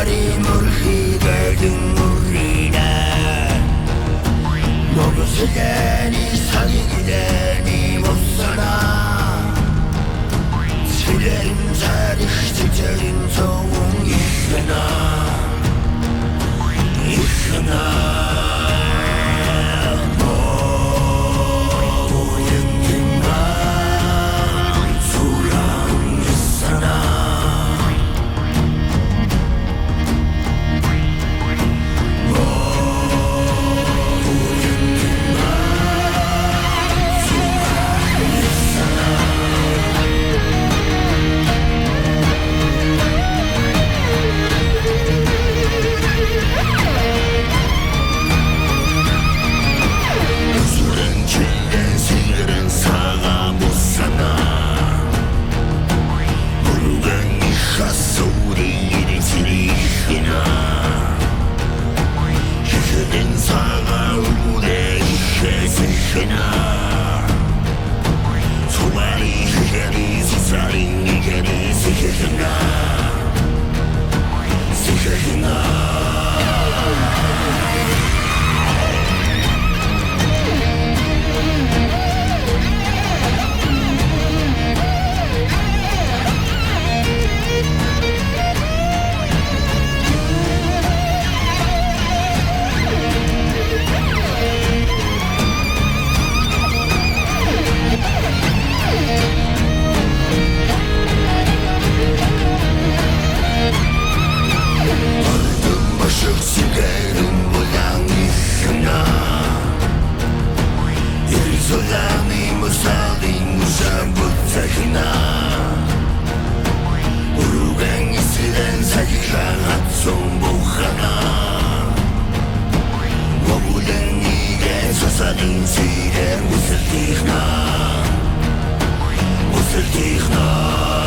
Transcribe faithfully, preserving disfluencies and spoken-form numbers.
Hari murhi gördüm murrine Nogusu deniz hadi gidelim olsana Tülerim zerriş tüterim soğun işlena İşlena Musik dich nah, Musik dich nah.